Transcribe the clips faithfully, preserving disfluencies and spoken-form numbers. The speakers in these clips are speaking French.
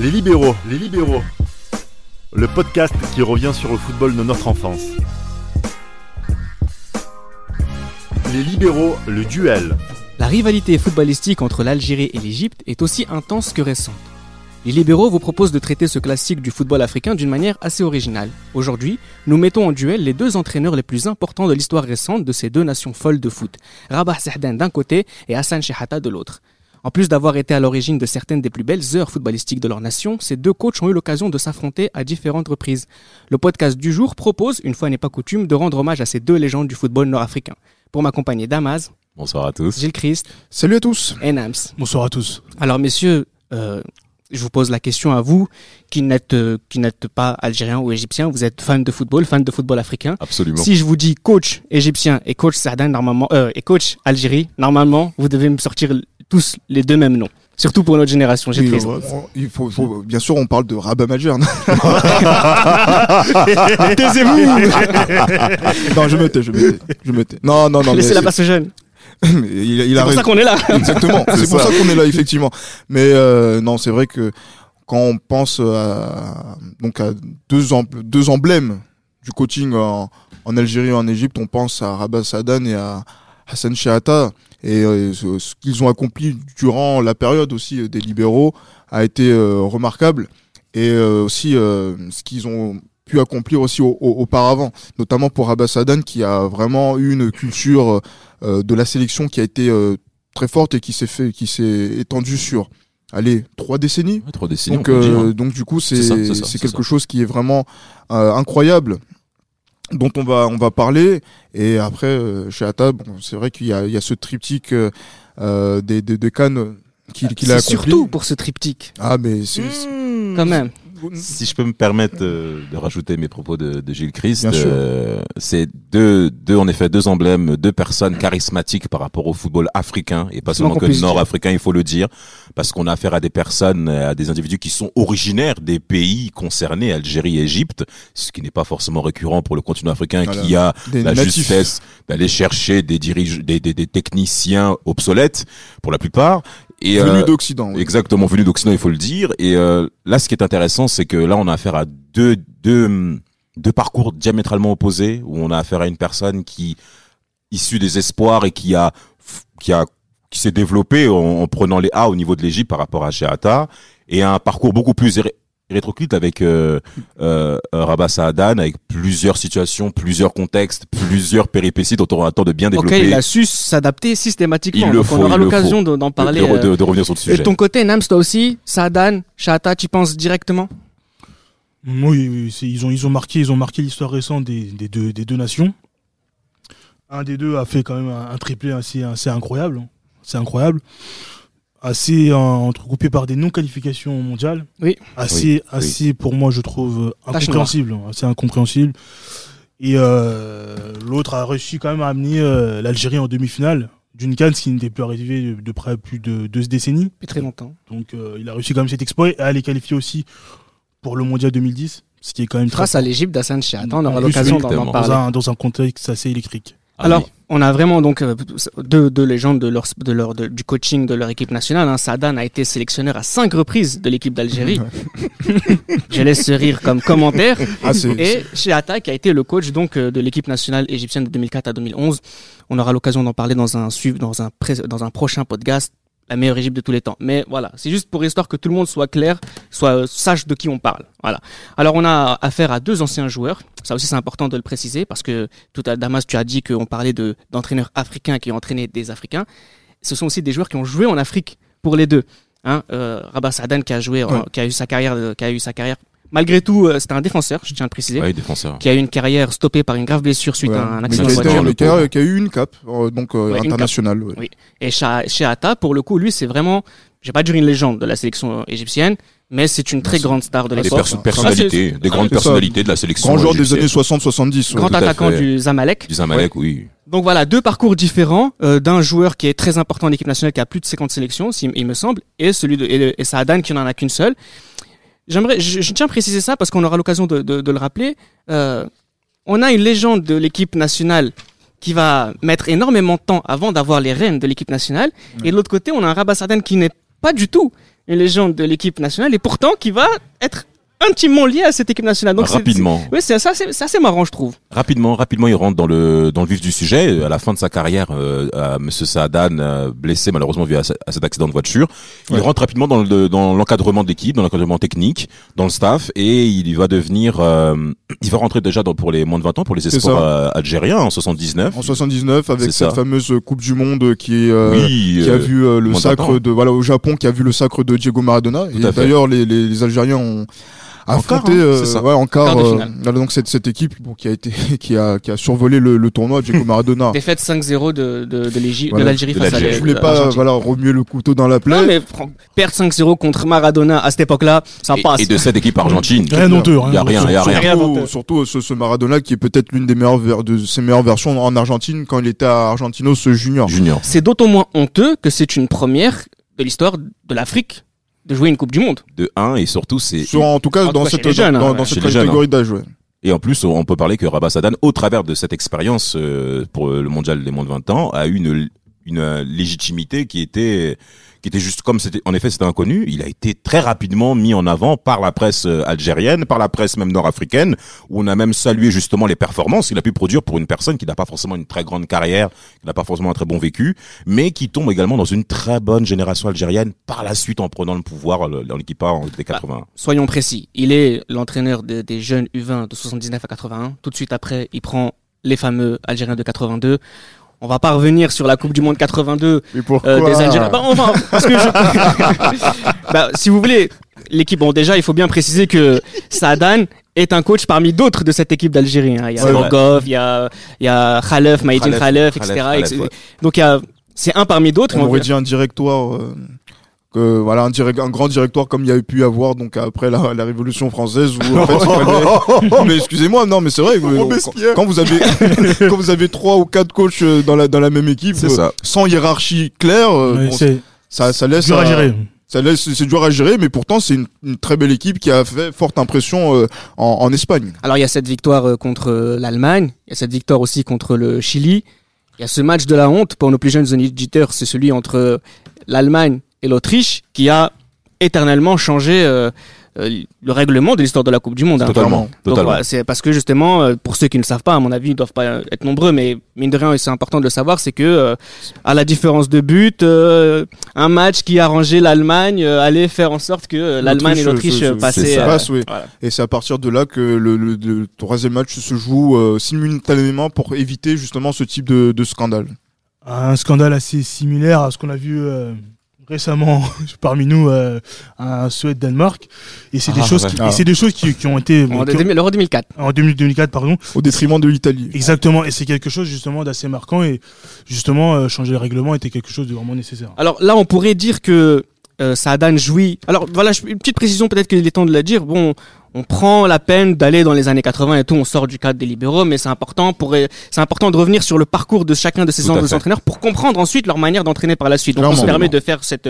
Les libéraux, les libéraux. Le podcast qui revient sur le football de notre enfance. Les libéraux, le duel. La rivalité footballistique entre l'Algérie et l'Égypte est aussi intense que récente. Les libéraux vous proposent de traiter ce classique du football africain d'une manière assez originale. Aujourd'hui, nous mettons en duel les deux entraîneurs les plus importants de l'histoire récente de ces deux nations folles de foot. Rabah Saâdane d'un côté et Hassan Shehata de l'autre. En plus d'avoir été à l'origine de certaines des plus belles heures footballistiques de leur nation, ces deux coachs ont eu l'occasion de s'affronter à différentes reprises. Le podcast du jour propose, une fois n'est pas coutume, de rendre hommage à ces deux légendes du football nord-africain. Pour m'accompagner, Damaz. Bonsoir à tous. Gilles Christ. Salut à tous. Et Nams. Bonsoir à tous. Alors messieurs, euh, je vous pose la question à vous, qui n'êtes, euh, qui n'êtes pas algérien ou égyptien, vous êtes fan de football, fan de football africain. Absolument. Si je vous dis coach égyptien et coach Saâdane, normalement, euh, et coach Algérie, normalement, vous devez me sortir tous les deux mêmes noms. Surtout pour notre génération, j'ai oui, on, on, il faut, faut, bien sûr, on parle de Rabah Madjer. Taisez-vous. Non, je me tais, je me tais, je me tais. Non, non, non. Laissez la passe aux jeunes. il, il c'est pour ça qu'on est là. Exactement. C'est, c'est pour ça. ça qu'on est là, effectivement. Mais euh, non, c'est vrai que quand on pense à, donc à deux, em, deux emblèmes du coaching en, en Algérie et en Égypte, on pense à Rabah Saâdane et à Hassan Shehata. Et euh, ce, ce qu'ils ont accompli durant la période aussi euh, des libéraux a été euh, remarquable, et euh, aussi euh, ce qu'ils ont pu accomplir aussi au, au, auparavant, notamment pour Rabah Saâdane qui a vraiment eu une culture euh, de la sélection qui a été euh, très forte et qui s'est fait, qui s'est étendue sur, allez, trois décennies. Ouais, trois décennies. Donc, euh, donc du coup, c'est c'est, ça, c'est, ça, c'est quelque ça. chose qui est vraiment euh, incroyable, dont on va on va parler. Et après euh, chez Atta, bon, c'est vrai qu'il y a il y a ce triptyque euh, des des des Cannes qu'il qu'il a accompli. Surtout pour ce triptyque. Ah mais c'est, mmh, quand même. Si je peux me permettre euh, de rajouter mes propos de, de Gilles Christ, euh, c'est deux, deux, en effet, deux emblèmes, deux personnes charismatiques par rapport au football africain, et pas seulement que nord-africain, il faut le dire, parce qu'on a affaire à des personnes, à des individus qui sont originaires des pays concernés, Algérie et Égypte, ce qui n'est pas forcément récurrent pour le continent africain, voilà, qui a des la natifs. Justesse d'aller chercher des, dirige- des, des, des techniciens obsolètes, pour la plupart. Et venu euh, d'Occident. Oui. Exactement, venu d'Occident, il faut le dire. Et euh, là, ce qui est intéressant, c'est que là, on a affaire à deux, deux, deux parcours diamétralement opposés, où on a affaire à une personne qui issue des espoirs et qui a, qui a, qui s'est développée en, en prenant les A au niveau de l'Égypte par rapport à Shehata, et un parcours beaucoup plus ré- rétroclite avec euh, euh, Rabah Saâdane, avec plusieurs situations, plusieurs contextes, plusieurs péripéties dont on attend de bien développer. Ok, il a su s'adapter systématiquement. Il le donc faut, on aura l'occasion faut. d'en parler. De, de, de revenir sur le sujet. Et de ton côté, Nams, toi aussi, Saâdane, Shehata, tu penses directement? Oui, oui c'est, ils ont ils ont marqué ils ont marqué l'histoire récente des, des deux des deux nations. Un des deux a fait quand même un, un triplé assez assez incroyable, c'est incroyable. assez euh, entrecoupé par des non-qualifications mondiales, oui. assez, oui, assez oui. pour moi je trouve incompréhensible, assez incompréhensible. Et euh, l'autre a réussi quand même à amener euh, l'Algérie en demi-finale d'une CAN, ce qui n'était plus arrivé de près plus de deux décennies. Depuis très longtemps. Donc euh, il a réussi quand même cet exploit, et à les qualifier aussi pour le Mondial deux mille dix, ce qui est quand même grâce très... à l'Égypte d'Hassan Shehata, on aura l'occasion d'en, d'en parler. Dans un, dans un contexte assez électrique. Alors, ah oui. on a vraiment donc euh, deux, deux légendes de leur, de leur, de, du coaching de leur équipe nationale. Hein. Saâdane a été sélectionneur à cinq reprises de l'équipe d'Algérie. Je laisse ce rire comme commentaire. Ah, c'est, Et Shehata qui a été le coach donc euh, de l'équipe nationale égyptienne de deux mille quatre à deux mille onze. On aura l'occasion d'en parler dans un dans un pré, dans un prochain podcast. La meilleure Égypte de tous les temps. Mais voilà, c'est juste pour histoire que tout le monde soit clair, soit euh, sache de qui on parle. Voilà. Alors on a affaire à deux anciens joueurs. Ça aussi c'est important de le préciser, parce que tout à Damas tu as dit qu'on parlait de d'entraîneurs africains qui ont entraîné des Africains. Ce sont aussi des joueurs qui ont joué en Afrique pour les deux. Hein, euh, Rabah Saâdane qui a joué, ouais. euh, qui a eu sa carrière, euh, qui a eu sa carrière. Malgré tout, euh, c'était un défenseur, je tiens à le préciser, ouais, défenseur. qui a eu une carrière stoppée par une grave blessure suite ouais. à un accident de voiture. Mais qui a, qui a eu une cape, euh, donc euh, ouais, internationale. Ouais. Oui. Et Shehata, pour le coup, lui, c'est vraiment, je vais pas dire une légende de la sélection égyptionnelle, mais c'est une très grande star de l'époque. Des perso- personnalités, ah, des grandes personnalités de la sélection. Grand joueur des années soixante soixante-dix. Grand attaquant du Zamalek. Du Zamalek, ouais. oui. Donc voilà, deux parcours différents, euh, d'un joueur qui est très important en équipe nationale, qui a plus de cinquante sélections, si, il me semble, et celui de, et, et Saâdane qui n'en a qu'une seule. J'aimerais, je, je tiens à préciser ça parce qu'on aura l'occasion de, de, de le rappeler. Euh, on a une légende de l'équipe nationale qui va mettre énormément de temps avant d'avoir les rênes de l'équipe nationale. Mmh. Et de l'autre côté, on a un Rabah Saâdane qui n'est pas du tout une légende de l'équipe nationale et pourtant qui va être intimement lié à cette équipe nationale. Donc rapidement. C'est, c'est, oui, c'est ça, c'est, c'est assez marrant, je trouve. Rapidement, rapidement, il rentre dans le dans le vif du sujet. À la fin de sa carrière, euh, à Monsieur Saâdane, euh, blessé malheureusement vu à, à cet accident de voiture, il ouais. rentre rapidement dans le dans l'encadrement de l'équipe, dans l'encadrement technique, dans le staff, et il va devenir, euh, il va rentrer déjà dans, pour les moins de vingt ans, pour les espoirs euh, algériens en soixante-dix-neuf. En soixante-dix-neuf, avec c'est cette ça. fameuse Coupe du Monde qui est, euh, oui, qui a euh, vu euh, le sacre de voilà au Japon, qui a vu le sacre de Diego Maradona. Tout et d'ailleurs, les, les les Algériens ont affronté euh, ouais, en quart, quart euh, donc cette cette équipe bon, qui a été qui a qui a survolé le, le tournoi Diego Maradona. Défaite cinq zéro de de de, l'Égi- voilà. de l'Algérie de face l'Algérie. à l'Argentine. Je voulais pas voilà remuer le couteau dans la plaie. Non mais perdre cinq zéro contre Maradona à cette époque-là, ça et, passe. Et de cette équipe argentine. Rien honteux. Il y a rien, il y a rien. Surtout, surtout ce, ce Maradona qui est peut-être l'une des meilleures ver- de ses meilleures versions en Argentine quand il était à Argentinos Junior. Junior. C'est d'autant moins honteux que c'est une première de l'histoire de l'Afrique. De jouer une Coupe du Monde. De un, et surtout, c'est... Sur, en tout cas, en dans cas, cette, dans, jeunes, dans, ouais. dans cette catégorie jeunes, d'âge, ouais. Et en plus, on peut parler que Rabah Saâdane, au travers de cette expérience euh, pour le mondial des moins de vingt ans, a eu une, une légitimité qui était... qui était juste comme c'était, en effet, c'était inconnu. Il a été très rapidement mis en avant par la presse algérienne, par la presse même nord-africaine, où on a même salué justement les performances qu'il a pu produire pour une personne qui n'a pas forcément une très grande carrière, qui n'a pas forcément un très bon vécu, mais qui tombe également dans une très bonne génération algérienne par la suite en prenant le pouvoir en l'équipe des quatre-vingt-un. Bah, soyons précis. Il est l'entraîneur des, des jeunes U vingt de soixante-dix-neuf à quatre-vingt-un. Tout de suite après, il prend les fameux Algériens de quatre-vingt-deux. On va pas revenir sur la Coupe du Monde quatre-vingt-deux euh, des Algériens. Bah, on va, parce que je... bah, si vous voulez, l'équipe. Bon, déjà, il faut bien préciser que Saâdane est un coach parmi d'autres de cette équipe d'Algérie. Hein. Il y a Morgov, il y a il y a Khalef, Maïdine Khalef, et cetera. Khalef, ouais. Donc il y a, c'est un parmi d'autres. On aurait dit un directoire. Euh... Que, voilà un, direct, un grand directoire comme il y a pu avoir donc après la, la Révolution française où en fait, prenait... mais excusez-moi non mais c'est vrai vous, quand, quand vous avez quand vous avez trois ou quatre coachs dans la dans la même équipe euh, sans hiérarchie claire oui, bon, c'est, ça ça laisse dur à, à gérer ça laisse c'est dur à gérer mais pourtant c'est une, une très belle équipe qui a fait forte impression euh, en, en Espagne. Alors il y a cette victoire euh, contre l'Allemagne, il y a cette victoire aussi contre le Chili, il y a ce match de la honte pour nos plus jeunes auditeurs, c'est celui entre l'Allemagne et l'Autriche qui a éternellement changé euh, euh, le règlement de l'histoire de la Coupe du Monde. Hein. Totalement. Donc, totalement. Voilà, c'est parce que justement, euh, pour ceux qui ne le savent pas, à mon avis, ils ne doivent pas être nombreux, mais mine de rien, et c'est important de le savoir, c'est que euh, à la différence de but, euh, un match qui arrangeait l'Allemagne euh, allait faire en sorte que euh, l'Allemagne l'Autriche, et l'Autriche euh, passaient. Euh, passe, oui. Voilà. Et c'est à partir de là que le, le, le troisième match se joue euh, simultanément pour éviter justement ce type de, de scandale. Un scandale assez similaire à ce qu'on a vu... Euh... récemment parmi nous euh, un Suède-Danemark et c'est ah, des choses qui, ah. et c'est des choses qui, qui ont été en l'Euro deux mille quatre en deux mille quatre pardon au détriment de l'Italie exactement et c'est quelque chose justement d'assez marquant et justement euh, changer le règlement était quelque chose de vraiment nécessaire. Alors là on pourrait dire que euh, Saâdane jouit alors voilà une petite précision peut-être qu'il est temps de la dire bon on prend la peine d'aller dans les années quatre-vingt et tout on sort du cadre des libéraux mais c'est important pour c'est important de revenir sur le parcours de chacun de ces entraîneurs pour comprendre ensuite leur manière d'entraîner par la suite. Donc non, on se permet non. de faire cette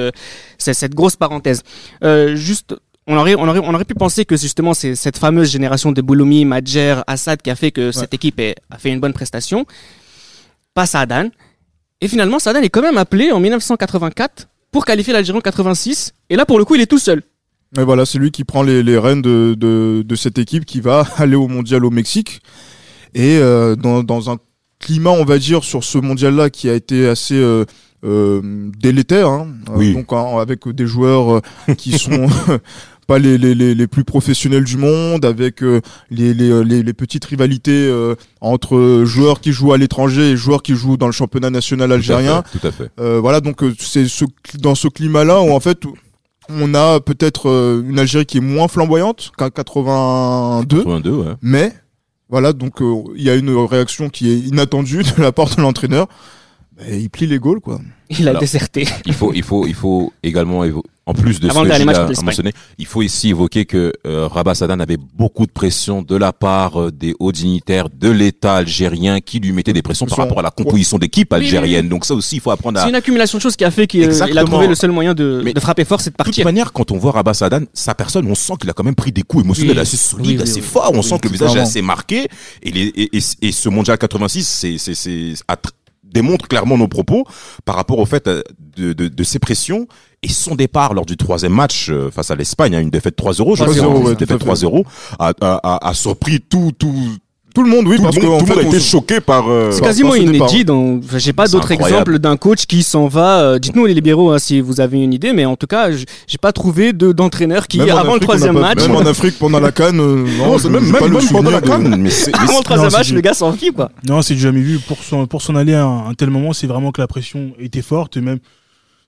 cette, cette grosse parenthèse. Euh, juste on aurait on aurait on aurait pu penser que justement c'est cette fameuse génération de Boulhoumi, Madjer, Assad qui a fait que ouais. cette équipe ait, a fait une bonne prestation. Pas Saâdane. Et finalement Saâdane est quand même appelé en dix-neuf cent quatre-vingt-quatre pour qualifier l'Algérie en quatre-vingt-six et là pour le coup il est tout seul. Et voilà, c'est lui qui prend les, les rênes de, de, de cette équipe qui va aller au mondial au Mexique. Et euh, dans, dans un climat, on va dire, sur ce mondial-là qui a été assez euh, euh, délétère. Hein, oui. euh, donc hein, avec des joueurs euh, qui sont... pas les, les les les plus professionnels du monde avec euh, les, les les les petites rivalités euh, entre joueurs qui jouent à l'étranger et joueurs qui jouent dans le championnat national algérien. Tout à fait. Tout à fait. Euh, voilà donc c'est ce dans ce climat-là où en fait on a peut-être euh, une Algérie qui est moins flamboyante qu'en quatre-vingt-deux. quatre-vingt-deux ouais. Mais voilà donc il euh, y a une réaction qui est inattendue de la part de l'entraîneur. Et il plie les Gaules, quoi. Il a Alors, déserté. Il faut, il faut, il faut également, évo- en plus de Avant ce que Gilles a mentionné, il faut ici évoquer que euh, Rabah Saâdane avait beaucoup de pression de la part euh, des hauts dignitaires de l'État algérien qui lui mettaient des pressions par rapport à la composition d'équipe algérienne. Oui, oui. Donc ça aussi, il faut apprendre à... C'est une accumulation de choses qui a fait qu'il a trouvé le seul moyen de, de frapper fort, c'est de partir. De toute manière, quand on voit Rabah Saâdane, sa personne, on sent qu'il a quand même pris des coups émotionnels oui. assez solides, oui, oui, assez oui, forts. Oui, on oui, sent oui, que le visage est assez marqué. Et, les, et, et, et ce Mondial quatre-vingt-six, c'est, c'est, c'est, c'est démontre clairement nos propos par rapport au fait de, de, de ces pressions et son départ lors du troisième match face à l'Espagne, une défaite trois zéro, je crois, une défaite trois zéro, a, a, a surpris tout, tout, tout le monde, oui, tout parce que tout le monde a été choqué par. Euh, c'est quasiment par ce inédit. Dans, j'ai pas c'est d'autres exemples d'un coach qui s'en va. Euh, dites-nous les libéraux hein, si vous avez une idée, mais en tout cas, j'ai pas trouvé de, d'entraîneur qui même avant Afrique, le troisième pas, match. Même en Afrique pendant la CAN, euh, non, c'est même, même, pas même pendant la CAN. De... Mais c'est, mais avant c'est... le troisième match, du... le gars s'en fit quoi. Non, c'est jamais vu pour son pour son aller à un, un tel moment. C'est vraiment que la pression était forte et même.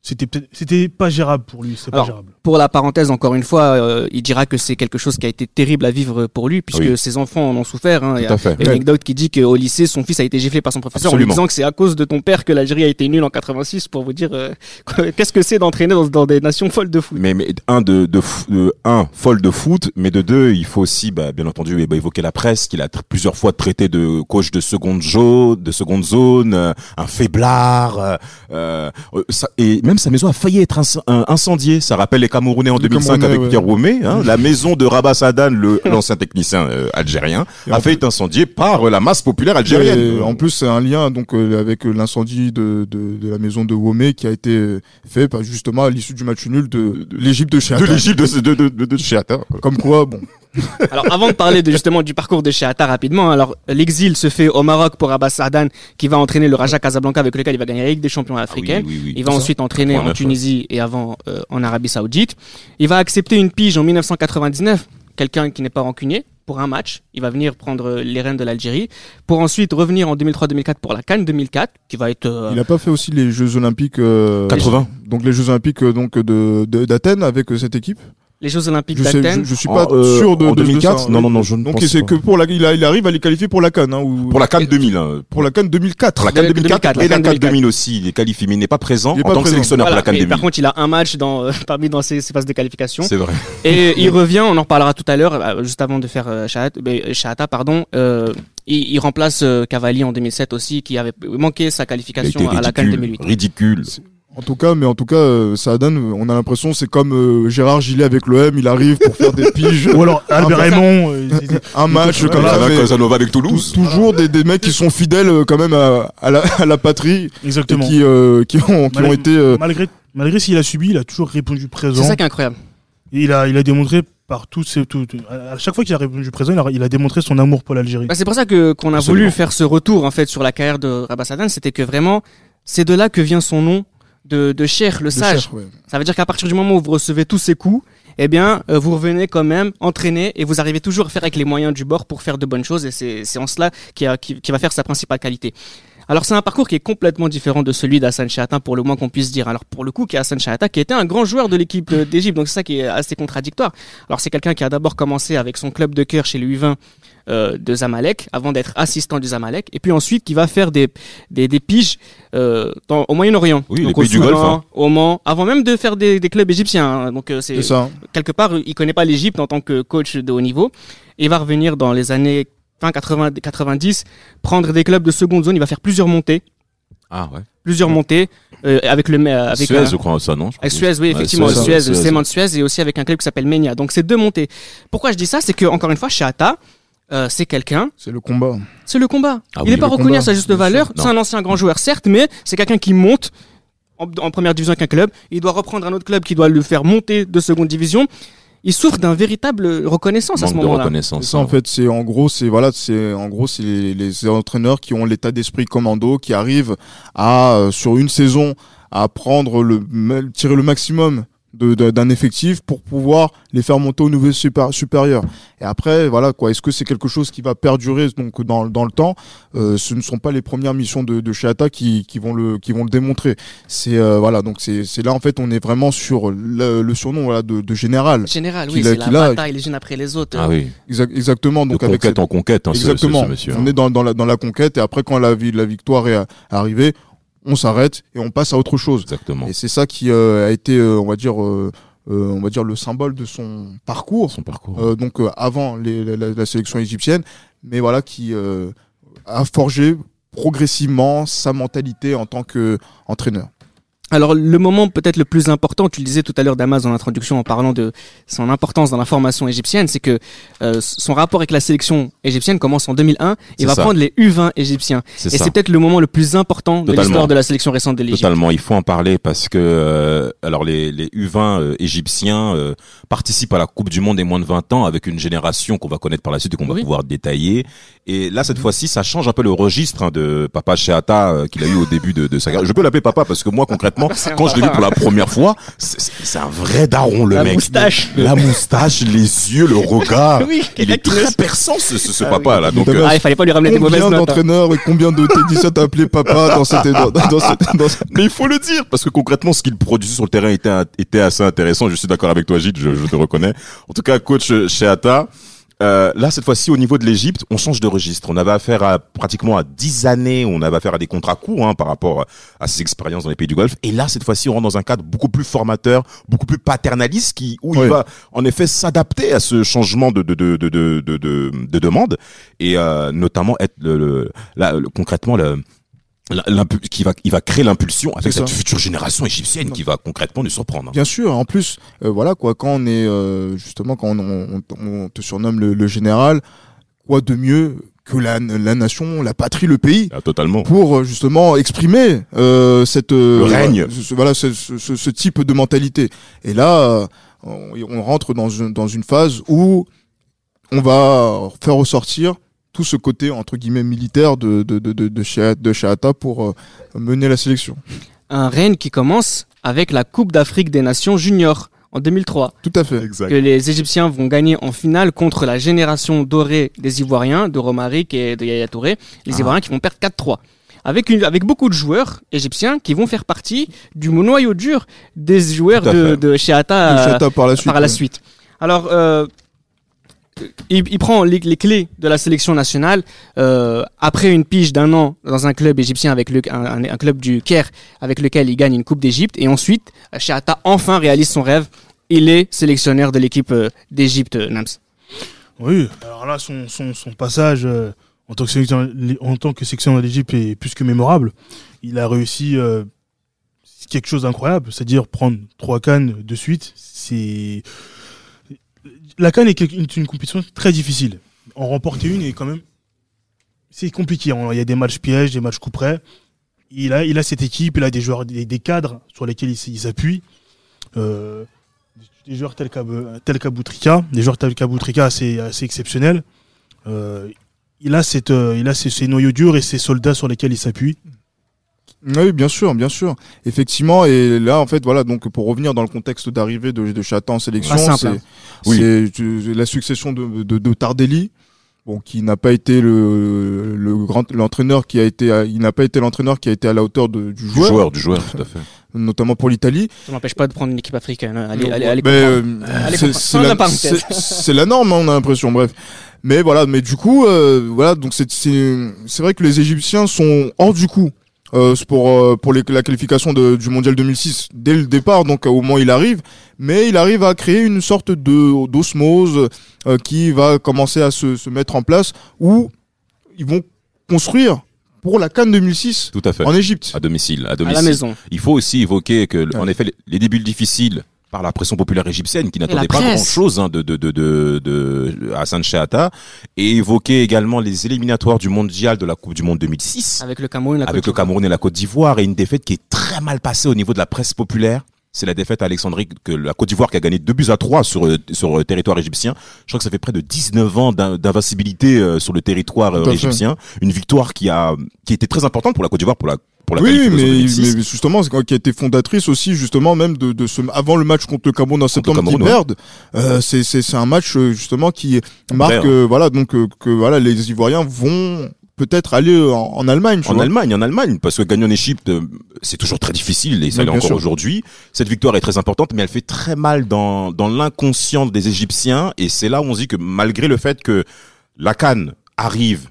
C'était peut-être, c'était pas gérable pour lui, c'est pas Alors, gérable. Pour la parenthèse, encore une fois, euh, il dira que c'est quelque chose qui a été terrible à vivre pour lui, puisque oui. ses enfants en ont souffert, hein. Il y a une anecdote qui dit qu'au lycée, son fils a été giflé par son professeur Absolument. en lui disant que c'est à cause de ton père que l'Algérie a été nulle en quatre-vingt-six, pour vous dire, euh, qu'est-ce que c'est d'entraîner dans, dans des nations folles de foot. Mais, mais, un de, de, de, un, folle de foot, mais de deux, il faut aussi, bah, bien entendu, bah, évoquer la presse, qu'il a t- plusieurs fois traité de coach de seconde zone, de seconde zone, euh, un faiblard, euh, ça, et, même sa maison a failli être incendiée. Ça rappelle les Camerounais en les deux mille cinq Camerounais, avec ouais. Pierre Womé. Hein, la maison de Rabah Saâdane, le, l'ancien technicien euh, algérien, et a failli être incendiée par euh, la masse populaire algérienne. Et en plus, c'est un lien donc euh, avec l'incendie de, de, de la maison de Womé qui a été fait par, justement à l'issue du match nul de, de l'Égypte de Shehata. De l'Égypte de, de, de, de, de Shehata. Comme quoi, bon... Alors, avant de parler de, justement du parcours de Shehata rapidement, alors l'exil se fait au Maroc pour Rabah Saâdane, qui va entraîner le Raja Casablanca, avec lequel il va gagner la Ligue des Champions africaine. Ah oui, oui, oui, il va ensuite entraîner en Tunisie et avant euh, en Arabie Saoudite. Il va accepter une pige en dix-neuf cent quatre-vingt-dix-neuf, quelqu'un qui n'est pas rancunier, pour un match. Il va venir prendre les rênes de l'Algérie pour ensuite revenir en deux mille trois deux mille quatre pour la CAN deux mille quatre, qui va être. Euh... Il n'a pas fait aussi les Jeux Olympiques euh... quatre-vingts, donc les Jeux Olympiques donc de, de d'Athènes avec cette équipe. Les Jeux Olympiques je sais, d'Athènes. Je, je suis pas en, sûr de, en de, deux mille quatre. De ça, non, non, non, je ne donc pense c'est pas. Que pour la, il, a, il arrive à les qualifier pour la CAN, hein, ou pour la CAN deux mille, hein, pour la CAN deux mille quatre, la CAN deux mille quatre, et la CAN deux mille aussi. Il est qualifié, mais il n'est pas présent en tant que sélectionneur pour la CAN deux mille. Par contre, il a un match dans, euh, parmi dans ses, ses phases de qualification. C'est vrai. Et il revient. On en reparlera tout à l'heure, juste avant de faire euh, Shehata, euh, Shehata, pardon. Euh, Il, il remplace euh, Cavalli en deux mille sept aussi, qui avait manqué sa qualification ridicule, à la CAN deux mille huit. Ridicule. En tout cas, mais en tout cas, euh, Saâdane, on a l'impression c'est comme euh, Gérard Gillet avec l'O M, il arrive pour faire des piges. Ou alors Albert Raymond, euh, un match comme ça avec Casanova avec Toulouse. Toujours des, des mecs qui sont fidèles quand même à, à, la, à la patrie. Exactement. Qui, euh, qui ont, qui malgré, ont été. Euh... Malgré, malgré s'il a subi, il a toujours répondu présent. C'est ça qui est incroyable. Et il a, il a démontré. Par tout, tout, tout, à chaque fois qu'il a répondu présent, il a, il a démontré son amour pour l'Algérie. Bah c'est pour ça que qu'on a Absolument. voulu faire ce retour en fait sur la carrière de Rabah Saâdane, c'était que vraiment c'est de là que vient son nom de de Cheikh, le sage. Cheikh, ouais. Ça veut dire qu'à partir du moment où vous recevez tous ces coups, eh bien euh, vous revenez quand même entraîné et vous arrivez toujours à faire avec les moyens du bord pour faire de bonnes choses, et c'est c'est en cela qui a, qui, qui va faire sa principale qualité. Alors c'est un parcours qui est complètement différent de celui d'Hassan Shehata, pour le moins qu'on puisse dire. Alors pour le coup, qui est Hassan Shehata, qui était un grand joueur de l'équipe d'Égypte, donc c'est ça qui est assez contradictoire. Alors c'est quelqu'un qui a d'abord commencé avec son club de cœur chez le U vingt euh, de Zamalek, avant d'être assistant du Zamalek, et puis ensuite qui va faire des des, des piges euh, dans, au Moyen-Orient, oui, donc les pays au Soudan, du Golfe, hein. au Mans, avant même de faire des, des clubs égyptiens. Hein. Donc euh, c'est, c'est ça. Quelque part, il connaît pas l'Égypte en tant que coach de haut niveau, et il va revenir dans les années fin quatre-vingts, quatre-vingt-dix, prendre des clubs de seconde zone. Il va faire plusieurs montées. Ah ouais. Plusieurs ouais. montées euh, avec le euh, avec Suez, euh, je crois ça non. Je crois Suez, oui, effectivement, ouais, Suez, Suez, Suez, Suez, et aussi avec un club qui s'appelle Menia. Donc c'est deux montées. Pourquoi je dis ça, c'est que encore une fois, Shehata, euh, c'est quelqu'un. C'est le combat. C'est le combat. Ah, il n'est oui, pas reconnu à sa juste valeur. C'est un ancien grand joueur, certes, mais c'est quelqu'un qui monte en, en première division avec un club. Il doit reprendre un autre club qui doit le faire monter de seconde division. Il souffre d'un véritable reconnaissance Manque à ce moment-là. De reconnaissance. Ça, en fait, c'est en gros, c'est voilà, c'est en gros, c'est les, les entraîneurs qui ont l'état d'esprit commando, qui arrivent à euh, sur une saison à prendre le tirer le maximum de, de d'un effectif pour pouvoir les faire monter au niveau super, supérieur. Et après, voilà quoi. Est-ce que c'est quelque chose qui va perdurer donc dans dans le temps? Euh, ce ne sont pas les premières missions de, de Shehata qui qui vont le qui vont le démontrer. C'est euh, voilà donc c'est c'est là en fait on est vraiment sur le, le surnom voilà de, de général. Général, oui. C'est la bataille les unes après les autres. Ah oui. Exact, exactement. Donc de avec conquête cette... en conquête. Hein, exactement. Ce, ce monsieur, hein. On est dans dans la dans la conquête, et après quand la la victoire est arrivée, on s'arrête et on passe à autre chose. Exactement. Et c'est ça qui euh, a été euh, on va dire euh, Euh, on va dire le symbole de son parcours, son parcours. Euh, donc euh, avant les, la, la sélection égyptienne, mais voilà qui euh, a forgé progressivement sa mentalité en tant qu'entraîneur. Alors, le moment peut-être le plus important, tu le disais tout à l'heure, Damaz, dans l'introduction, en parlant de son importance dans la formation égyptienne, c'est que euh, son rapport avec la sélection égyptienne commence en deux mille un et va ça. prendre les U vingt égyptiens. C'est et ça. c'est peut-être le moment le plus important Totalement. de l'histoire de la sélection récente de l'Égypte. Totalement, il faut en parler parce que euh, alors les, les U vingt euh, égyptiens euh, participent à la Coupe du Monde des moins de vingt ans avec une génération qu'on va connaître par la suite et qu'on oui. va pouvoir détailler. Et là, cette oui. fois-ci, ça change un peu le registre hein, de Papa Shehata euh, qu'il a eu au début de, de sa carrière. Je peux l'appeler Papa parce que moi, concrètement, quand je l'ai vu pour la première fois, c'est, c'est un vrai daron, le la mec. Moustache. La moustache, les yeux, le regard. Oui, il est très perçant, ce, ce, ce ah, papa, oui. là. Donc, ah, il fallait pas lui ramener des mauvaises notes. Combien d'entraîneurs et combien de tennisistes appelés papa dans cette, dans, dans cette, dans cette... Mais il faut le dire, parce que concrètement, ce qu'il produisait sur le terrain était, était assez intéressant. Je suis d'accord avec toi, Gilles, je, je te reconnais. En tout cas, coach Shehata, Euh, là, cette fois-ci, au niveau de l'Égypte, on change de registre. On avait affaire à pratiquement à dix années, on avait affaire à des contrats courts hein, par rapport à ses expériences dans les pays du Golfe. Et là, cette fois-ci, on rentre dans un cadre beaucoup plus formateur, beaucoup plus paternaliste, qui où oui. il va en effet s'adapter à ce changement de de de de de de, de, de demande et euh, notamment être le, le, là, le concrètement le L'impu- qui va, il va créer l'impulsion avec cette future génération égyptienne non. qui va concrètement nous surprendre. Bien sûr, en plus, euh, voilà quoi, quand on est euh, justement quand on, on, on te surnomme le, le général, quoi de mieux que la, la nation, la patrie, le pays, ah, totalement. pour justement exprimer euh, cette le règne, euh, ce, voilà, ce, ce, ce type de mentalité. Et là, on, on rentre dans une, dans une phase où on va faire ressortir tout ce côté entre guillemets militaire de de de de de Shehata pour euh, mener la sélection. Un règne qui commence avec la Coupe d'Afrique des Nations Junior en deux mille trois. Tout à fait, exact. Que les Égyptiens vont gagner en finale contre la génération dorée des Ivoiriens, de Romaric et de Yaya Touré, les ah. Ivoiriens qui vont perdre quatre trois. Avec une, avec beaucoup de joueurs égyptiens qui vont faire partie du noyau dur des joueurs de de Shehata, de Shehata par la suite. Par ouais. la suite. Alors euh Il, il prend les, les clés de la sélection nationale euh, après une pige d'un an dans un club égyptien avec le, un, un club du Caire avec lequel il gagne une Coupe d'Égypte et ensuite Shehata enfin réalise son rêve. Il est sélectionneur de l'équipe euh, d'Égypte euh, Nams. Oui, alors là son, son, son passage euh, en tant que sélectionneur d'Égypte est plus que mémorable. Il a réussi euh, quelque chose d'incroyable, c'est-à-dire prendre trois cannes de suite. C'est La CAN est une, une compétition très difficile. En remporter une est quand même, c'est compliqué. Il y a des matchs pièges, des matchs coup près. Il a, il a cette équipe, il a des joueurs, des, des cadres sur lesquels il, il s'appuie. Euh, des joueurs tels qu'Abou Treka, des joueurs tels qu'Abou Treka assez, assez exceptionnels. Euh, il a cette, euh, il a ces, ces noyaux durs et ces soldats sur lesquels il s'appuie. Oui, bien sûr, bien sûr. Effectivement, et là, en fait, voilà, donc, pour revenir dans le contexte d'arrivée de, de Shehata en sélection, simple, c'est, hein. oui. c'est la succession de, de, de Tardelli, bon, qui n'a pas été le, le grand, l'entraîneur qui a été, il n'a pas été l'entraîneur qui a été à la hauteur de, du joueur. Du joueur, du joueur, tout à fait. Notamment pour l'Italie. Ça n'empêche pas de prendre une équipe africaine, hein. Allez, allez, allez, euh, allez, c'est, c'est, la, c'est, c'est la norme, hein, on a l'impression, bref. Mais voilà, mais du coup, euh, voilà, donc c'est, c'est, c'est vrai que les Égyptiens sont hors du coup. Euh, c'est pour euh, pour les, la qualification de, du mondial deux mille six dès le départ, donc au moment où il arrive, mais il arrive à créer une sorte de d'osmose euh, qui va commencer à se, se mettre en place, où ils vont construire pour la CAN deux mille six Tout à fait. En Égypte, à domicile, à domicile, à la maison. Il faut aussi évoquer que ouais. en effet les, les débuts difficiles par la pression populaire égyptienne qui n'attendait pas grand-chose hein, de, de, de, de, de Hassan Shehata, et évoquer également les éliminatoires du mondial de la Coupe du Monde deux mille six avec le Cameroun, la avec le Cameroun et la Côte d'Ivoire, et une défaite qui est très mal passée au niveau de la presse populaire. C'est la défaite à Alexandrie que la Côte d'Ivoire qui a gagné deux buts à trois sur sur le territoire égyptien. Je crois que ça fait près de dix-neuf ans d'in- d'invincibilité sur le territoire euh, égyptien. Une victoire qui a qui était très importante pour la Côte d'Ivoire pour la pour la oui, mais, mais justement c'est qui a été fondatrice aussi justement même de de ce avant le match contre le Cameroun en septembre qui perdent. Ouais. Euh, c'est c'est c'est un match justement qui marque Après, euh, hein. voilà donc euh, que voilà les Ivoiriens vont peut-être aller en, en Allemagne. En vois. Allemagne, en Allemagne, parce que gagner en Égypte, c'est toujours très difficile, et ça oui, l'est encore sûr. Aujourd'hui. Cette victoire est très importante, mais elle fait très mal dans, dans l'inconscient des Égyptiens, et c'est là où on se dit que malgré le fait que la CAN arrive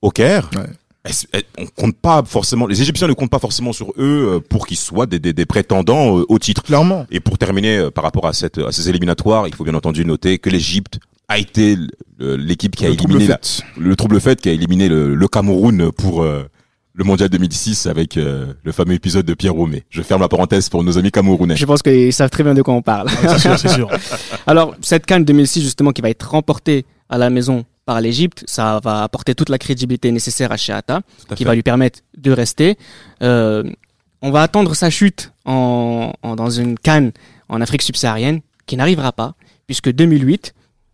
au Caire, ouais. on compte pas forcément, les Égyptiens ne comptent pas forcément sur eux pour qu'ils soient des, des, des prétendants au titre. Clairement. Et pour terminer, par rapport à cette, à ces éliminatoires, il faut bien entendu noter que l'Égypte a été l'équipe qui a le éliminé trouble la, le trouble fête qui a éliminé le, le Cameroun pour euh, le mondial deux mille six avec euh, le fameux épisode de Pierre Womé. Je ferme la parenthèse pour nos amis camerounais. Je pense qu'ils savent très bien de quoi on parle. Ouais, c'est sûr, c'est sûr. Alors, cette CAN deux mille six, justement, qui va être remportée à la maison par l'Égypte, ça va apporter toute la crédibilité nécessaire à Shehata, à qui va lui permettre de rester. Euh, on va attendre sa chute en, en, dans une CAN en Afrique subsaharienne, qui n'arrivera pas, puisque deux mille huit,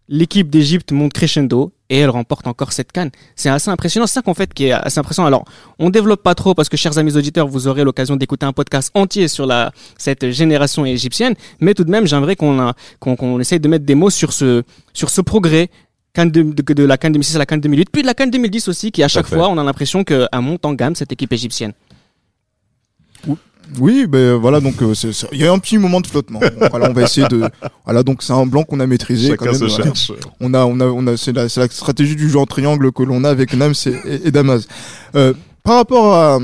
l'équipe d'Égypte monte crescendo, et elle remporte encore cette CAN. C'est assez impressionnant. C'est ça qu'en fait qui est assez impressionnant. Alors, on développe pas trop parce que, chers amis auditeurs, vous aurez l'occasion d'écouter un podcast entier sur la, cette génération égyptienne. Mais tout de même, j'aimerais qu'on a, qu'on, qu'on essaye de mettre des mots sur ce, sur ce progrès CAN de, de, de la CAN deux mille six à la CAN deux mille huit, puis de la CAN deux mille dix aussi, qui à chaque fois, on a l'impression qu'elle monte en gamme, cette équipe égyptienne. Ouh. Oui, ben voilà, donc euh, c'est, c'est... il y a eu un petit moment de flottement. Donc, voilà, on va essayer de. Voilà, donc c'est un blanc qu'on a maîtrisé. Chacun quand même, se voilà. cherche. On a, on a, on a. C'est la, c'est la stratégie du jeu en triangle que l'on a avec Nams et, et Damaz. Euh, par rapport à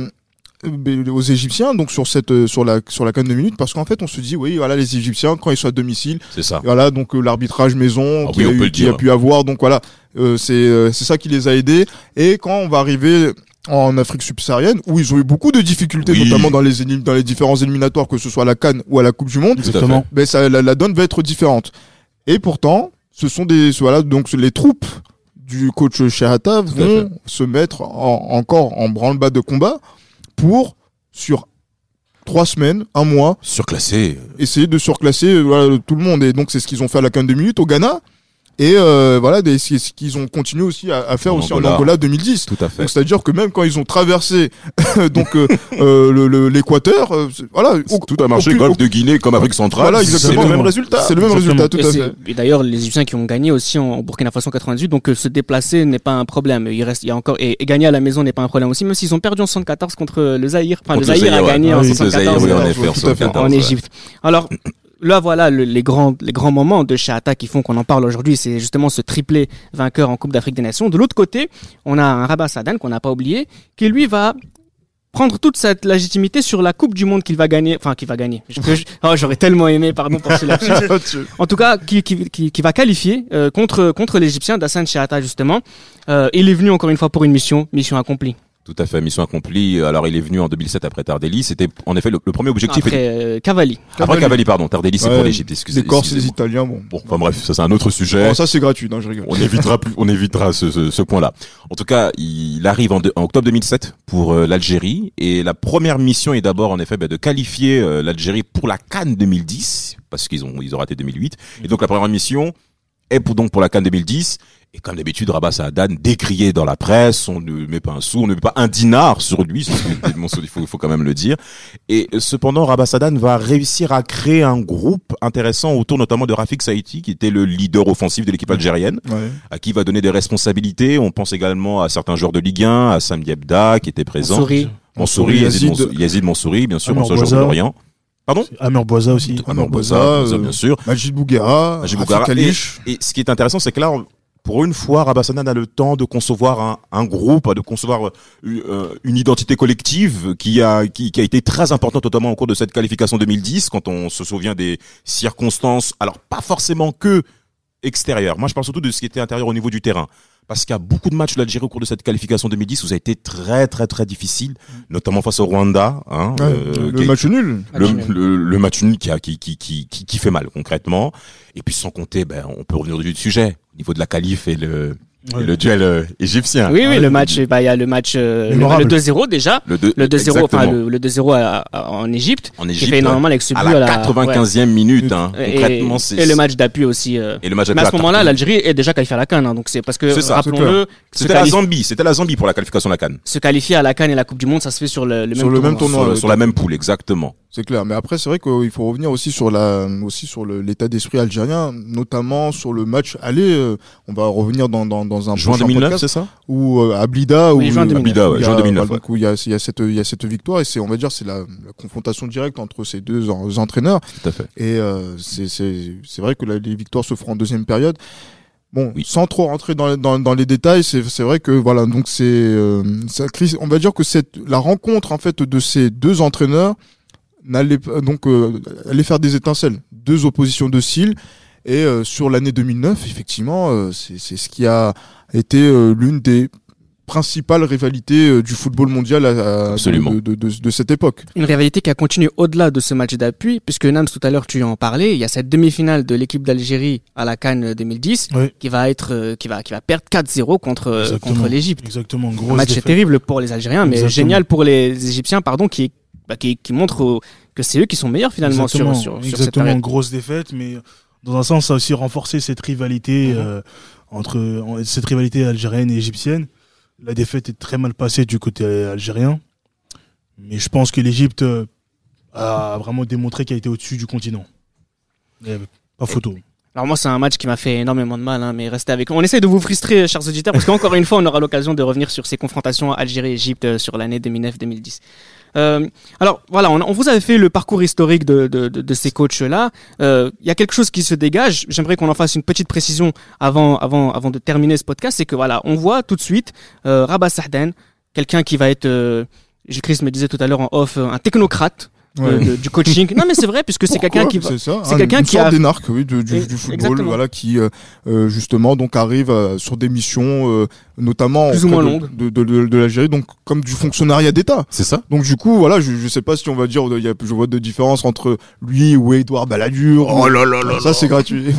aux Égyptiens, donc sur cette, sur la, sur la CAN de minutes, parce qu'en fait, on se dit, oui, voilà, les Égyptiens quand ils sont à domicile, c'est ça. Voilà, donc euh, l'arbitrage maison ah, qui oui, a, eu, qui a pu avoir, donc voilà, euh, c'est, euh, c'est ça qui les a aidés. Et quand on va arriver en Afrique subsaharienne, où ils ont eu beaucoup de difficultés, oui. notamment dans les élim- dans les différents éliminatoires, que ce soit à la CAN ou à la Coupe du Monde. Exactement. Ben ça, la, la donne va être différente. Et pourtant, ce sont des, voilà, donc les troupes du coach Shehata vont se mettre en, encore en branle-bas de combat pour sur trois semaines, un mois, surclasser, essayer de surclasser voilà, tout le monde. Et donc c'est ce qu'ils ont fait à la CAN de minutes au Ghana. Et euh, voilà, des, c'est ce qu'ils ont continué aussi à, à faire en aussi Angola. En Angola deux mille dix. Tout à fait. Donc c'est-à-dire que même quand ils ont traversé donc euh, euh, le, le, l'Équateur, euh, voilà, au, tout a marché. Golfe de Guinée comme Afrique centrale. Voilà, exactement. C'est le même résultat. C'est le même exactement. résultat. Tout et, à fait. Et d'ailleurs, les Égyptiens qui ont gagné aussi en Burkina Faso quatre-vingt-dix-huit, donc euh, se déplacer n'est pas un problème. Il reste, il y a encore et, et gagner à la maison n'est pas un problème aussi. Même s'ils ont perdu en soixante-quatorze contre le Zaïre. Enfin, contre le Zaïre a gagné en soixante-quatorze en Égypte. Alors. Là, voilà, le, les grands, les grands moments de Shehata qui font qu'on en parle aujourd'hui. C'est justement ce triplé vainqueur en Coupe d'Afrique des Nations. De l'autre côté, on a un Rabah Saâdane qu'on n'a pas oublié, qui lui va prendre toute cette légitimité sur la Coupe du Monde qu'il va gagner, enfin, qu'il va gagner. Je, je, oh, j'aurais tellement aimé, pardon pour celui-là. En tout cas, qui, qui, qui, qui va qualifier, euh, contre, contre l'Égyptien d'Hassan Shehata, justement. Euh, il est venu encore une fois pour une mission, mission accomplie. Tout à fait, mission accomplie. Alors, il est venu en deux mille sept après Tardelli. C'était, en effet, le, le premier objectif. Après était... euh, Cavalli. Cavalli. Après Cavalli, pardon. Tardelli, c'est ouais, pour l'Égypte. Excusez-moi. Les Corses, les Italiens, bon. Bon, enfin bref, ça c'est un autre sujet. Oh, ça c'est gratuit, non, je rigole. On évitera plus, on évitera ce, ce, ce point-là. En tout cas, il arrive en, de, en octobre deux mille sept pour euh, l'Algérie. Et la première mission est d'abord, en effet, bah, de qualifier euh, l'Algérie pour la CAN deux mille dix. Parce qu'ils ont, ils ont raté deux mille huit. Et donc, la première mission est pour, donc, pour la CAN deux mille dix. Et comme d'habitude, Rabah Saâdane décrié dans la presse, on ne met pas un sou, on ne met pas un dinar sur lui, il faut, faut quand même le dire. Et cependant, Rabah Saâdane va réussir à créer un groupe intéressant autour notamment de Rafik Saïfi, qui était le leader offensif de l'équipe algérienne, ouais. à qui il va donner des responsabilités. On pense également à certains joueurs de Ligue un, à Sam Yebda, qui était présent. Mansouri. Mansouri, Yazid, Yazid Mansouri, bien sûr, ce joueur de l'Orient. Pardon? Amur Boza aussi. Amur Boza, bien sûr. Majid Bouguerra, Majid Bouguerra. Et, et ce qui est intéressant, c'est que là, on, pour une fois, Rabah Saâdane a le temps de concevoir un, un groupe, de concevoir euh, une identité collective qui a, qui, qui a été très importante, notamment au cours de cette qualification deux mille dix, quand on se souvient des circonstances, alors pas forcément que extérieures. Moi, je parle surtout de ce qui était intérieur au niveau du terrain. Parce qu'il y a beaucoup de matchs de l'Algérie au cours de cette qualification deux mille dix où ça a été très, très, très difficile, notamment face au Rwanda. Hein, ouais, euh, le match nul. Le, le, le match nul qui, a, qui, qui, qui, qui fait mal, concrètement. Et puis, sans compter, ben, on peut revenir du sujet, au niveau de la qualif et le... Et le duel euh, égyptien. Oui, oui, ah, le match, bah, il y a le match, euh, le, le deux zéro déjà. Le, de, le deux zéro, enfin, le, le deux zéro à, à, en Égypte. En Égypte. Qui fait énormément avec ce but à la quatre-vingt-quinzième ouais. minute, hein. Et, concrètement, c'est. Et le match d'appui aussi, euh. Et le match d'appui. Mais à ce moment-là, l'Algérie est déjà qualifiée à la CAN, hein. Donc c'est parce que, c'est ça, rappelons-le. C'était qualif... la Zambie, c'était la Zambie pour la qualification à la CAN. Se qualifier à la CAN et la Coupe du Monde, ça se fait sur le, le sur même tournoi. Sur le même tournoi. Sur, sur la même poule, exactement. C'est clair. Mais après, c'est vrai qu'il faut revenir aussi sur la, aussi sur le, l'état d'esprit algérien, notamment sur le match aller. On va revenir dans, dans, dans un juin deux mille neuf, podcast, c'est ça? Ou euh, Ablida, oui, ou Ablida, ouais, juin deux mille neuf. Bah, il ouais. y, y a cette, il y a cette victoire et c'est, on va dire, c'est la, la confrontation directe entre ces deux en, entraîneurs. Tout à fait. Et euh, c'est, c'est, c'est vrai que la, les victoires se feront en deuxième période. Bon, oui. Sans trop rentrer dans, dans, dans les détails, c'est, c'est vrai que voilà, donc c'est, euh, ça, on va dire que cette, la rencontre en fait de ces deux entraîneurs n'allait donc euh, allait faire des étincelles, deux oppositions dociles. Et euh, sur l'année deux mille neuf, effectivement, euh, c'est, c'est ce qui a été euh, l'une des principale rivalité du football mondial à, à, de, de, de, de cette époque. Une rivalité qui a continué au-delà de ce match d'appui, puisque Nams, tout à l'heure, tu en parlais, il y a cette demi-finale de l'équipe d'Algérie à la CAN deux mille dix, oui, qui va être, qui va, qui va perdre quatre zéro contre, exactement, contre l'Égypte. Exactement. Grosse Un match défaite. Terrible pour les Algériens, mais exactement, génial pour les Égyptiens, pardon, qui, bah, qui, qui montrent que c'est eux qui sont meilleurs finalement, exactement, sur, sur, exactement, sur cette période. Exactement. Grosse défaite, mais dans un sens, ça a aussi renforcé cette rivalité, mmh, euh, entre, cette rivalité algérienne et égyptienne. La défaite est très mal passée du côté algérien, mais je pense que l'Égypte a vraiment démontré qu'elle était au-dessus du continent. Pas photo. Alors moi, c'est un match qui m'a fait énormément de mal, hein, mais restez avec nous. On essaie de vous frustrer, chers auditeurs, parce qu'encore une fois, on aura l'occasion de revenir sur ces confrontations Algérie-Égypte sur l'année deux mille neuf deux mille dix. Euh, alors voilà, on, on vous avait fait le parcours historique de, de, de, de ces coachs-là. Il euh, y a quelque chose qui se dégage. J'aimerais qu'on en fasse une petite précision avant, avant, avant de terminer ce podcast. C'est que voilà, on voit tout de suite euh, Rabah Saâdane, quelqu'un qui va être, euh, Gilles Christ me disait tout à l'heure en off, un technocrate. Ouais. De, de, du coaching. Non mais c'est vrai, puisque c'est quelqu'un qui va, c'est, ça, c'est hein, quelqu'un une qui sorte a d'énarque, oui, de, du, du football, exactement, voilà, qui euh, justement donc arrive à, sur des missions euh, notamment plus ou moins longues de, de, de, de l'Algérie, donc comme du fonctionnariat d'État. C'est ça. Donc du coup voilà, je, je sais pas si on va dire il y a, je vois de différence entre lui ou Édouard Balladur. Oh là là là. Ça c'est gratuit.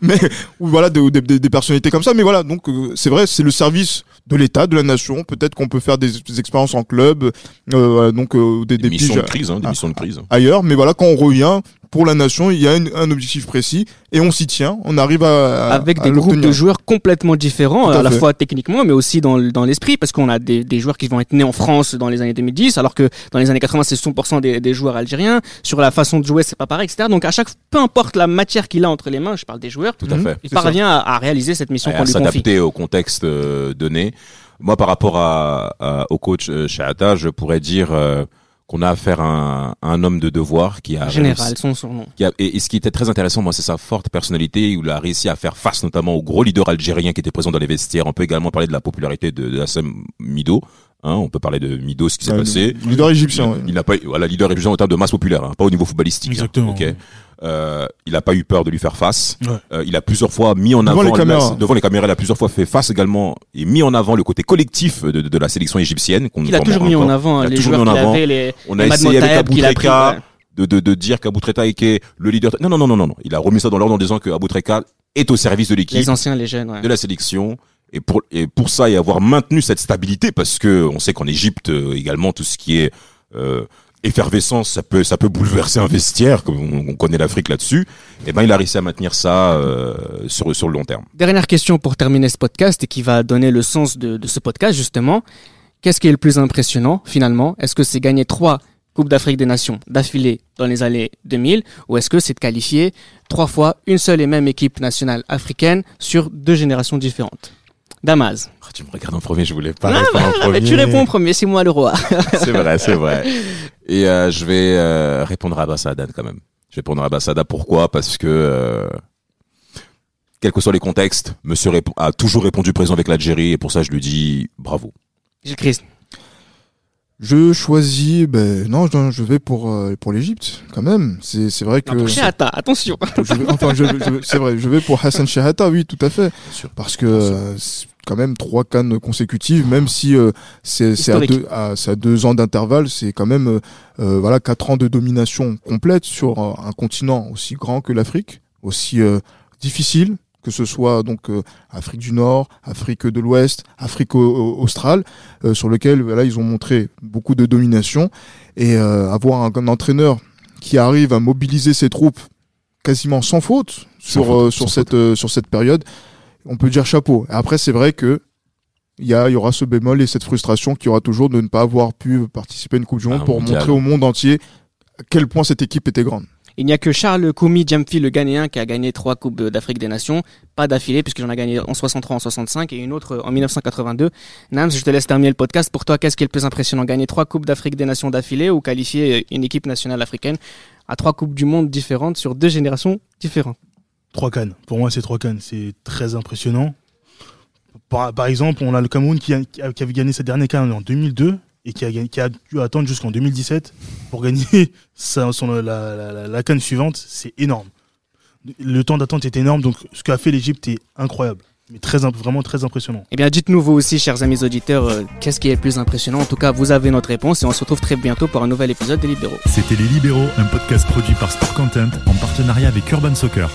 Mais ou voilà des, des, des personnalités comme ça. Mais voilà, donc c'est vrai, c'est le service de l'État, de la nation. Peut-être qu'on peut faire des, des expériences en club, euh, donc euh, des, des, des missions de crise, hein, des ah, missions de crise ailleurs. Mais voilà, quand on revient pour la nation, il y a une, un objectif précis et on s'y tient. On arrive à, à avec à des l'obtenir. Groupes de joueurs complètement différents, à, à la fois techniquement, mais aussi dans, dans l'esprit, parce qu'on a des, des joueurs qui vont être nés en France dans les années deux mille dix, alors que dans les années quatre-vingts, c'est cent pour cent des, des joueurs algériens. Sur la façon de jouer, c'est pas pareil, et cetera. Donc à chaque, peu importe la matière qu'il a entre les mains, je parle des joueurs, tout à fait, il parvient à, à réaliser cette mission et qu'on lui confie. À s'adapter au contexte donné. Moi, par rapport à, à, au coach Shehata, je pourrais dire euh, qu'on a affaire à un, à un homme de devoir qui a général réussi, son surnom. Qui a, et, et ce qui était très intéressant, moi, c'est sa forte personnalité où il a réussi à faire face notamment aux gros leaders algériens qui étaient présents dans les vestiaires. On peut également parler de la popularité de, de Hassem Mido. Hein, on peut parler de Mido, ce qui s'est ah, passé. Leader égyptien. Il, ouais. il n'a pas, voilà, leader égyptien en termes de masse populaire, hein, pas au niveau footballistique. Exactement. Hein, okay. Euh, il a pas eu peur de lui faire face. Ouais. Euh, il a plusieurs fois mis en devant avant les caméras. La, devant les caméras, il a plusieurs fois fait face également et mis en avant le côté collectif de, de, de la sélection égyptienne. Qu'on il a toujours mis encore. en avant. Il a les toujours joueurs mis en avant. Avait, les, on a essayé avec Abou Treka de, de, de dire qu'Abou Treka était le leader. Non, non, non, non, non. Il a remis ça dans l'ordre en disant qu'Abou Treka est au service de l'équipe, les anciens, les jeunes, ouais. de la sélection. Et pour, et pour ça, et avoir maintenu cette stabilité, parce que on sait qu'en Égypte, euh, également, tout ce qui est euh, effervescence, ça peut, ça peut bouleverser un vestiaire, comme on, on connaît l'Afrique là-dessus. Et ben, il a réussi à maintenir ça euh, sur, sur le long terme. Dernière question pour terminer ce podcast, et qui va donner le sens de, de ce podcast, justement. Qu'est-ce qui est le plus impressionnant, finalement? Est-ce que c'est gagner trois Coupes d'Afrique des Nations d'affilée dans les années deux mille, ou est-ce que c'est de qualifier trois fois une seule et même équipe nationale africaine sur deux générations différentes? Damaz. Oh, tu me regardes en premier, je voulais pas non, répondre bah, en premier. Tu réponds en premier, c'est moi le roi. C'est vrai, c'est vrai. Et euh, je vais euh, répondre à Rabah Saâdane quand même. Je vais répondre à Rabah Saâdane. Pourquoi ? Parce que, euh, quels que soient les contextes, monsieur rép- a toujours répondu présent avec l'Algérie et pour ça je lui dis bravo. Gilles Christ. Je choisis, ben non, je vais pour euh, pour l'Égypte quand même. C'est c'est vrai que. Non, pour Shehata, attention. Je vais, enfin, je, je, c'est vrai, je vais pour Hassan Shehata, oui, tout à fait. Parce que euh, quand même trois cannes consécutives, même si euh, c'est c'est à deux, à, c'est à deux ans d'intervalle, c'est quand même euh, voilà quatre ans de domination complète sur euh, un continent aussi grand que l'Afrique, aussi euh, difficile. Que ce soit donc euh, Afrique du Nord, Afrique de l'Ouest, Afrique australe, euh, sur lequel voilà ils ont montré beaucoup de domination et euh, avoir un, un entraîneur qui arrive à mobiliser ses troupes quasiment sans faute sur sans faute, euh, sur cette faute. Euh, sur cette période, on peut dire chapeau. Après c'est vrai que il y a il y aura ce bémol et cette frustration qu'il y aura toujours de ne pas avoir pu participer à une Coupe du Monde ah, pour mondial. Montrer au monde entier à quel point cette équipe était grande. Il n'y a que Charles Kumi Gyamfi, le Ghanéen, qui a gagné trois Coupes d'Afrique des Nations. Pas d'affilée, puisqu'il en a gagné en soixante-trois, en soixante-cinq et une autre en dix-neuf cent quatre-vingt-deux. Nams, je te laisse terminer le podcast. Pour toi, qu'est-ce qui est le plus impressionnant? Gagner trois Coupes d'Afrique des Nations d'affilée ou qualifier une équipe nationale africaine à trois Coupes du Monde différentes sur deux générations différentes? Trois CAN. Pour moi, c'est trois CAN. C'est très impressionnant. Par, par exemple, on a le Cameroun qui, a, qui avait gagné sa dernière CAN en deux mille deux. Et qui a, qui a dû attendre jusqu'en deux mille dix-sept pour gagner sa, son, la, la, la, la CAN suivante, c'est énorme. Le temps d'attente est énorme, donc ce qu'a fait l'Égypte est incroyable. mais très imp- vraiment très impressionnant. Eh bien, dites-nous vous aussi, chers amis auditeurs, euh, qu'est-ce qui est le plus impressionnant. En tout cas, vous avez notre réponse et on se retrouve très bientôt pour un nouvel épisode des Libéraux. C'était Les Libéraux, un podcast produit par Sport Content en partenariat avec Urban Soccer.